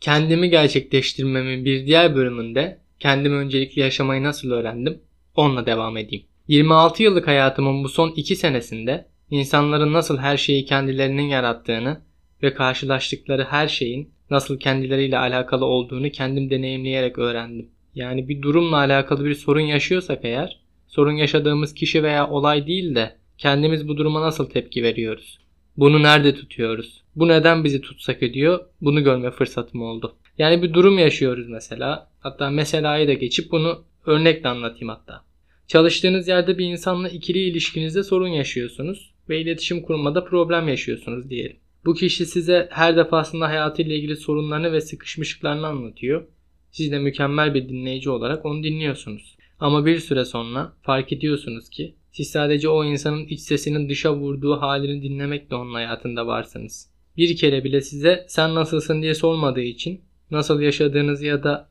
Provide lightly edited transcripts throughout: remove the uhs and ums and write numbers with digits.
Kendimi gerçekleştirmemin bir diğer bölümünde kendimi öncelikli yaşamayı nasıl öğrendim? Onunla devam edeyim. 26 yıllık hayatımın bu son 2 senesinde insanların nasıl her şeyi kendilerinin yarattığını ve karşılaştıkları her şeyin nasıl kendileriyle alakalı olduğunu kendim deneyimleyerek öğrendim. Yani bir durumla alakalı bir sorun yaşıyorsak eğer, sorun yaşadığımız kişi veya olay değil de kendimiz bu duruma nasıl tepki veriyoruz? Bunu nerede tutuyoruz? Bu neden bizi tutsak ediyor? Bunu görme fırsatım oldu. Yani bir durum yaşıyoruz mesela. Hatta meselayı da geçip bunu örnekle anlatayım hatta. Çalıştığınız yerde bir insanla ikili ilişkinizde sorun yaşıyorsunuz ve iletişim kurmada problem yaşıyorsunuz diyelim. Bu kişi size her defasında hayatıyla ilgili sorunlarını ve sıkışmışlıklarını anlatıyor. Siz de mükemmel bir dinleyici olarak onu dinliyorsunuz. Ama bir süre sonra fark ediyorsunuz ki siz sadece o insanın iç sesinin dışa vurduğu halini dinlemekle onun hayatında varsınız. Bir kere bile size sen nasılsın diye sormadığı için, nasıl yaşadığınızı ya da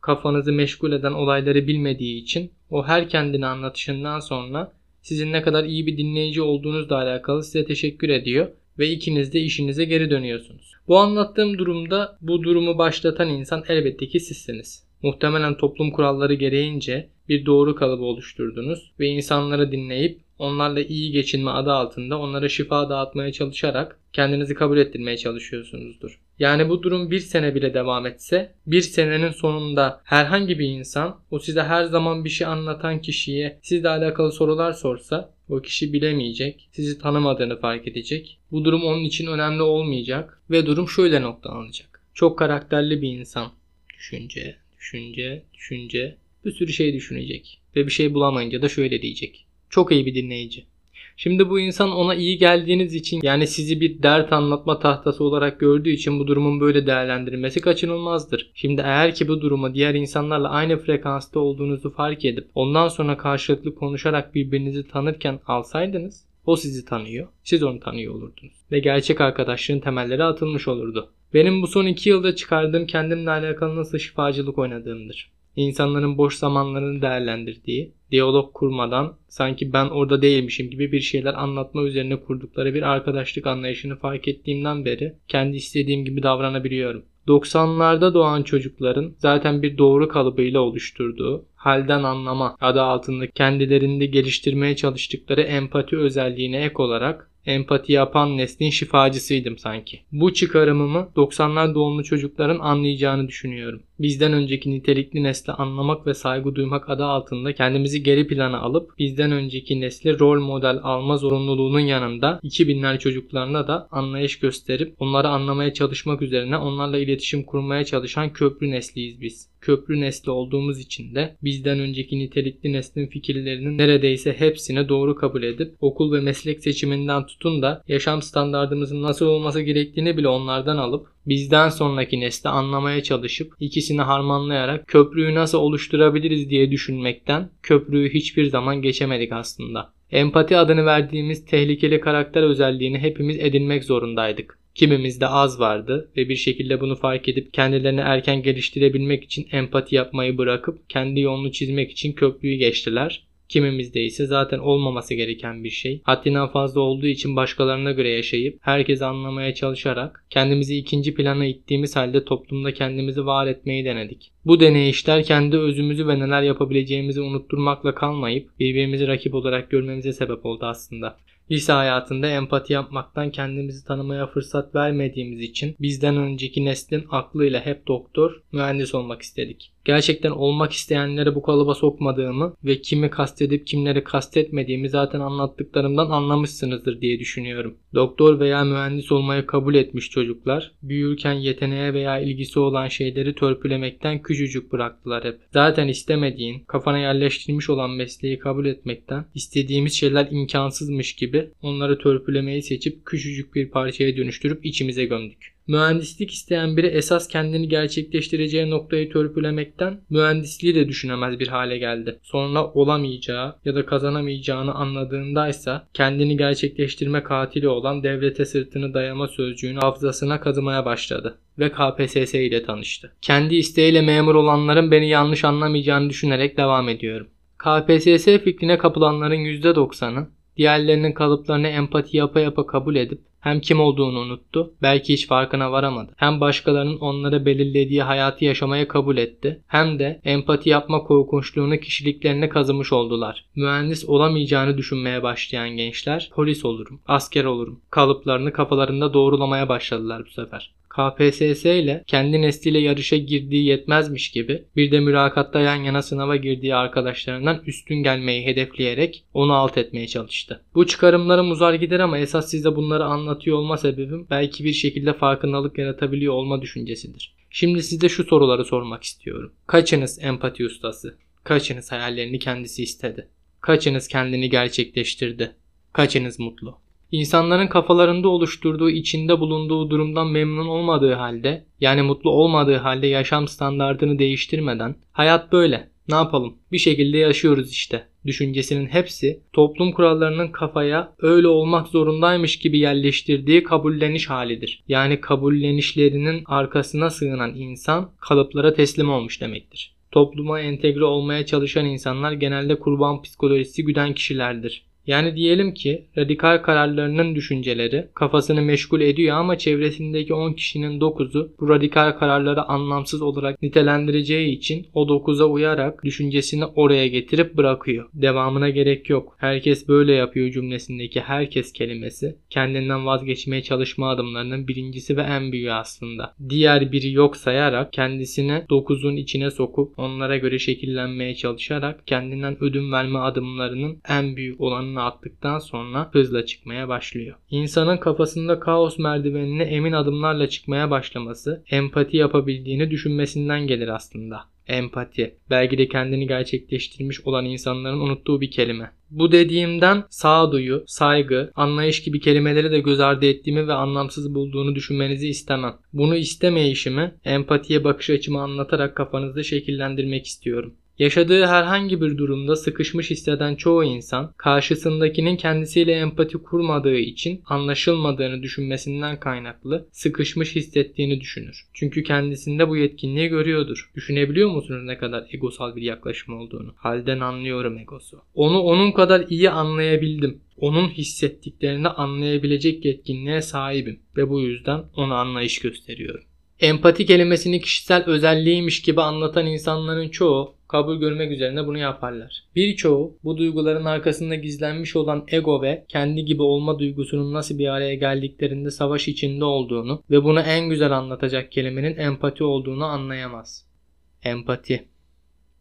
kafanızı meşgul eden olayları bilmediği için o her kendini anlatışından sonra sizin ne kadar iyi bir dinleyici olduğunuzla alakalı size teşekkür ediyor ve ikiniz de işinize geri dönüyorsunuz. Bu anlattığım durumda bu durumu başlatan insan elbette ki sizsiniz. Muhtemelen toplum kuralları gereğince bir doğru kalıbı oluşturdunuz ve insanları dinleyip onlarla iyi geçinme adı altında onlara şifa dağıtmaya çalışarak kendinizi kabul ettirmeye çalışıyorsunuzdur. Yani bu durum bir sene bile devam etse, bir senenin sonunda herhangi bir insan o size her zaman bir şey anlatan kişiye sizle alakalı sorular sorsa o kişi bilemeyecek, sizi tanımadığını fark edecek. Bu durum onun için önemli olmayacak ve durum şöyle noktalanacak. Çok karakterli bir insan. Düşünce, bir sürü şey düşünecek ve bir şey bulamayınca da şöyle diyecek. Çok iyi bir dinleyici. Şimdi bu insan ona iyi geldiğiniz için, yani sizi bir dert anlatma tahtası olarak gördüğü için bu durumun böyle değerlendirilmesi kaçınılmazdır. Şimdi eğer ki bu duruma diğer insanlarla aynı frekansta olduğunuzu fark edip ondan sonra karşılıklı konuşarak birbirinizi tanırken alsaydınız, o sizi tanıyor, siz onu tanıyor olurdunuz ve gerçek arkadaşlığın temelleri atılmış olurdu. Benim bu son 2 yılda çıkardığım kendimle alakalı nasıl şifacılık oynadığımdır. İnsanların boş zamanlarını değerlendirdiği, diyalog kurmadan sanki ben orada değilmişim gibi bir şeyler anlatma üzerine kurdukları bir arkadaşlık anlayışını fark ettiğimden beri kendi istediğim gibi davranabiliyorum. 90'larda doğan çocukların zaten bir doğru kalıbıyla oluşturduğu halden anlama adı altında kendilerinde geliştirmeye çalıştıkları empati özelliğine ek olarak empati yapan neslin şifacısıydım sanki. Bu çıkarımımı 90'lar doğumlu çocukların anlayacağını düşünüyorum. Bizden önceki nitelikli nesli anlamak ve saygı duymak adı altında kendimizi geri plana alıp bizden önceki nesli rol model alma zorunluluğunun yanında 2000'ler çocuklarına da anlayış gösterip onları anlamaya çalışmak üzerine onlarla iletişim kurmaya çalışan köprü nesliyiz biz. Köprü nesli olduğumuz için de bizden önceki nitelikli neslin fikirlerinin neredeyse hepsini doğru kabul edip okul ve meslek seçiminden tutun da yaşam standardımızın nasıl olması gerektiğini bile onlardan alıp bizden sonraki nesli anlamaya çalışıp ikisini harmanlayarak köprüyü nasıl oluşturabiliriz diye düşünmekten köprüyü hiçbir zaman geçemedik aslında. Empati adını verdiğimiz tehlikeli karakter özelliğini hepimiz edinmek zorundaydık. Kimimizde az vardı ve bir şekilde bunu fark edip kendilerini erken geliştirebilmek için empati yapmayı bırakıp kendi yolunu çizmek için köprüyü geçtiler. Kimimizde ise zaten olmaması gereken bir şey. Haddinden fazla olduğu için başkalarına göre yaşayıp herkesi anlamaya çalışarak kendimizi ikinci plana ittiğimiz halde toplumda kendimizi var etmeyi denedik. Bu deneyişler kendi özümüzü ve neler yapabileceğimizi unutturmakla kalmayıp birbirimizi rakip olarak görmemize sebep oldu aslında. Lise hayatında empati yapmaktan kendimizi tanımaya fırsat vermediğimiz için bizden önceki neslin aklıyla hep doktor, mühendis olmak istedik. Gerçekten olmak isteyenleri bu kalıba sokmadığımı ve kimi kastedip kimleri kastetmediğimi zaten anlattıklarımdan anlamışsınızdır diye düşünüyorum. Doktor veya mühendis olmayı kabul etmiş çocuklar, büyürken yeteneğe veya ilgisi olan şeyleri törpülemekten küçücük bıraktılar hep. Zaten istemediğin, kafana yerleştirilmiş olan mesleği kabul etmekten, istediğimiz şeyler imkansızmış gibi onları törpülemeyi seçip küçücük bir parçaya dönüştürüp içimize gömdük. Mühendislik isteyen biri esas kendini gerçekleştireceği noktayı törpülemekten mühendisliği de düşünemez bir hale geldi. Sonra olamayacağı ya da kazanamayacağını anladığındaysa kendini gerçekleştirme katili olan devlete sırtını dayama sözcüğünü hafızasına kazımaya başladı ve KPSS ile tanıştı. Kendi isteğiyle memur olanların beni yanlış anlamayacağını düşünerek devam ediyorum. KPSS fikrine kapılanların %90'ı Diğerlerinin kalıplarını empati yapa yapa kabul edip hem kim olduğunu unuttu, belki hiç farkına varamadı. Hem başkalarının onlara belirlediği hayatı yaşamaya kabul etti. Hem de empati yapma korkunçluğunu kişiliklerine kazımış oldular. Mühendis olamayacağını düşünmeye başlayan gençler, polis olurum, asker olurum kalıplarını kafalarında doğrulamaya başladılar bu sefer. KPSS ile kendi nesliyle yarışa girdiği yetmezmiş gibi bir de mülakatta yan yana sınava girdiği arkadaşlarından üstün gelmeyi hedefleyerek onu alt etmeye çalıştı. Bu çıkarımlarım uzar gider ama esas size bunları anlatıyor olma sebebim belki bir şekilde farkındalık yaratabiliyor olma düşüncesidir. Şimdi size şu soruları sormak istiyorum. Kaçınız empati ustası? Kaçınız hayallerini kendisi istedi? Kaçınız kendini gerçekleştirdi? Kaçınız mutlu? İnsanların kafalarında oluşturduğu, içinde bulunduğu durumdan memnun olmadığı halde, yani mutlu olmadığı halde yaşam standartını değiştirmeden hayat böyle, ne yapalım, bir şekilde yaşıyoruz işte düşüncesinin hepsi toplum kurallarının kafaya öyle olmak zorundaymış gibi yerleştirdiği kabulleniş halidir. Yani kabullenişlerinin arkasına sığınan insan kalıplara teslim olmuş demektir. Topluma entegre olmaya çalışan insanlar genelde kurban psikolojisi güden kişilerdir. Yani diyelim ki radikal kararlarının düşünceleri kafasını meşgul ediyor ama çevresindeki 10 kişinin 9'u bu radikal kararları anlamsız olarak nitelendireceği için o 9'a uyarak düşüncesini oraya getirip bırakıyor. Devamına gerek yok. Herkes böyle yapıyor cümlesindeki herkes kelimesi kendinden vazgeçmeye çalışma adımlarının birincisi ve en büyüğü aslında. Diğer biri yok sayarak kendisini 9'un içine sokup onlara göre şekillenmeye çalışarak kendinden ödün verme adımlarının en büyük olanı attıktan sonra hızla çıkmaya başlıyor. İnsanın kafasında kaos merdivenine emin adımlarla çıkmaya başlaması empati yapabildiğini düşünmesinden gelir aslında. Empati, belki de kendini gerçekleştirmiş olan insanların unuttuğu bir kelime. Bu dediğimden sağduyu, saygı, anlayış gibi kelimeleri de göz ardı ettiğimi ve anlamsız bulduğunu düşünmenizi istemem. Bunu istemeyişimi empatiye bakış açımı anlatarak kafanızda şekillendirmek istiyorum. Yaşadığı herhangi bir durumda sıkışmış hisseden çoğu insan karşısındakinin kendisiyle empati kurmadığı için anlaşılmadığını düşünmesinden kaynaklı sıkışmış hissettiğini düşünür. Çünkü kendisinde bu yetkinliği görüyordur. Düşünebiliyor musunuz ne kadar egosal bir yaklaşım olduğunu? Halden anlıyorum egosu. Onu onun kadar iyi anlayabildim. Onun hissettiklerini anlayabilecek yetkinliğe sahibim ve bu yüzden ona anlayış gösteriyorum. Empati kelimesini kişisel özelliğiymiş gibi anlatan insanların çoğu kabul görmek üzerine bunu yaparlar. Birçoğu bu duyguların arkasında gizlenmiş olan ego ve kendi gibi olma duygusunun nasıl bir araya geldiklerinde savaş içinde olduğunu ve bunu en güzel anlatacak kelimenin empati olduğunu anlayamaz. Empati.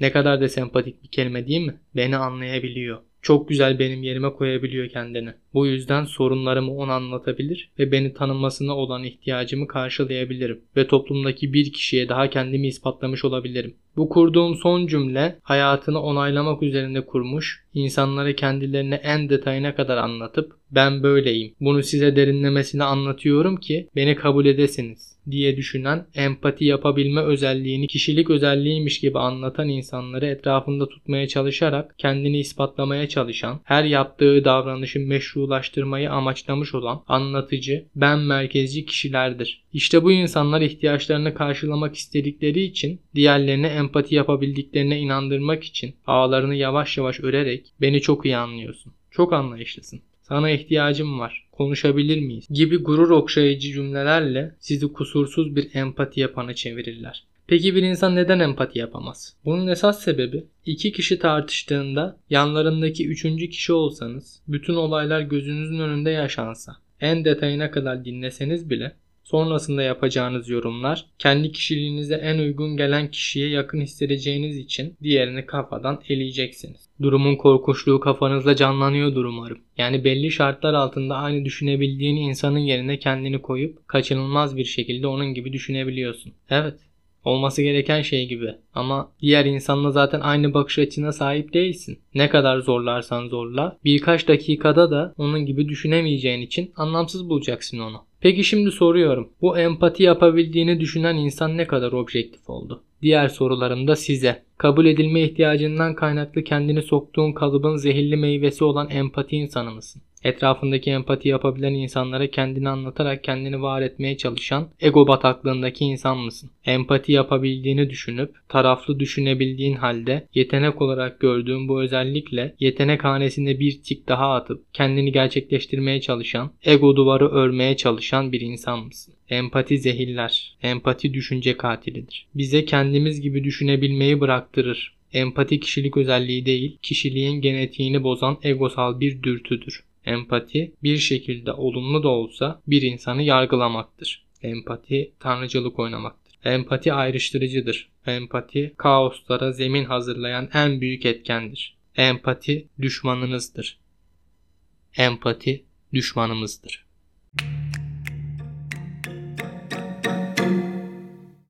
Ne kadar da sempatik bir kelime değil mi? Beni anlayabiliyor. Çok güzel benim yerime koyabiliyor kendini. Bu yüzden sorunlarımı ona anlatabilir ve beni tanınmasına olan ihtiyacımı karşılayabilirim. Ve toplumdaki bir kişiye daha kendimi ispatlamış olabilirim. Bu kurduğum son cümle hayatını onaylamak üzerinde kurmuş, insanlara kendilerini en detayına kadar anlatıp ben böyleyim, bunu size derinlemesine anlatıyorum ki beni kabul edesiniz diye düşünen empati yapabilme özelliğini kişilik özelliğiymiş gibi anlatan insanları etrafında tutmaya çalışarak kendini ispatlamaya çalışan, her yaptığı davranışı meşrulaştırmayı amaçlamış olan anlatıcı, ben merkezci kişilerdir. İşte bu insanlar ihtiyaçlarını karşılamak istedikleri için diğerlerine empati yapabildiklerine inandırmak için ağlarını yavaş yavaş örerek beni çok iyi anlıyorsun, çok anlayışlısın, sana ihtiyacım var, konuşabilir miyiz gibi gurur okşayıcı cümlelerle sizi kusursuz bir empati yapana çevirirler. Peki bir insan neden empati yapamaz? Bunun esas sebebi iki kişi tartıştığında yanlarındaki üçüncü kişi olsanız, bütün olaylar gözünüzün önünde yaşansa, en detayına kadar dinleseniz bile sonrasında yapacağınız yorumlar kendi kişiliğinize en uygun gelen kişiye yakın hissedeceğiniz için diğerini kafadan eleyeceksiniz. Durumun korkunçluğu kafanızda canlanıyordur umarım. Yani belli şartlar altında aynı düşünebildiğin insanın yerine kendini koyup kaçınılmaz bir şekilde onun gibi düşünebiliyorsun. Evet, olması gereken şey gibi ama diğer insanla zaten aynı bakış açısına sahip değilsin. Ne kadar zorlarsan zorla birkaç dakikada da onun gibi düşünemeyeceğin için anlamsız bulacaksın onu. Peki şimdi soruyorum. Bu empati yapabildiğini düşünen insan ne kadar objektif oldu? Diğer sorularımda size kabul edilme ihtiyacından kaynaklı kendini soktuğun kalıbın zehirli meyvesi olan empati insanı mısın? Etrafındaki empati yapabilen insanlara kendini anlatarak kendini var etmeye çalışan ego bataklığındaki insan mısın? Empati yapabildiğini düşünüp taraflı düşünebildiğin halde yetenek olarak gördüğün bu özellikle yetenek hanesinde bir tik daha atıp kendini gerçekleştirmeye çalışan, ego duvarı örmeye çalışan bir insan mısın? Empati zehirler. Empati düşünce katilidir. Bize kendimiz gibi düşünebilmeyi bıraktırır. Empati kişilik özelliği değil, kişiliğin genetiğini bozan egosal bir dürtüdür. Empati bir şekilde olumlu da olsa bir insanı yargılamaktır. Empati tanrıcılık oynamaktır. Empati ayrıştırıcıdır. Empati kaoslara zemin hazırlayan en büyük etkendir. Empati düşmanınızdır. Empati düşmanımızdır.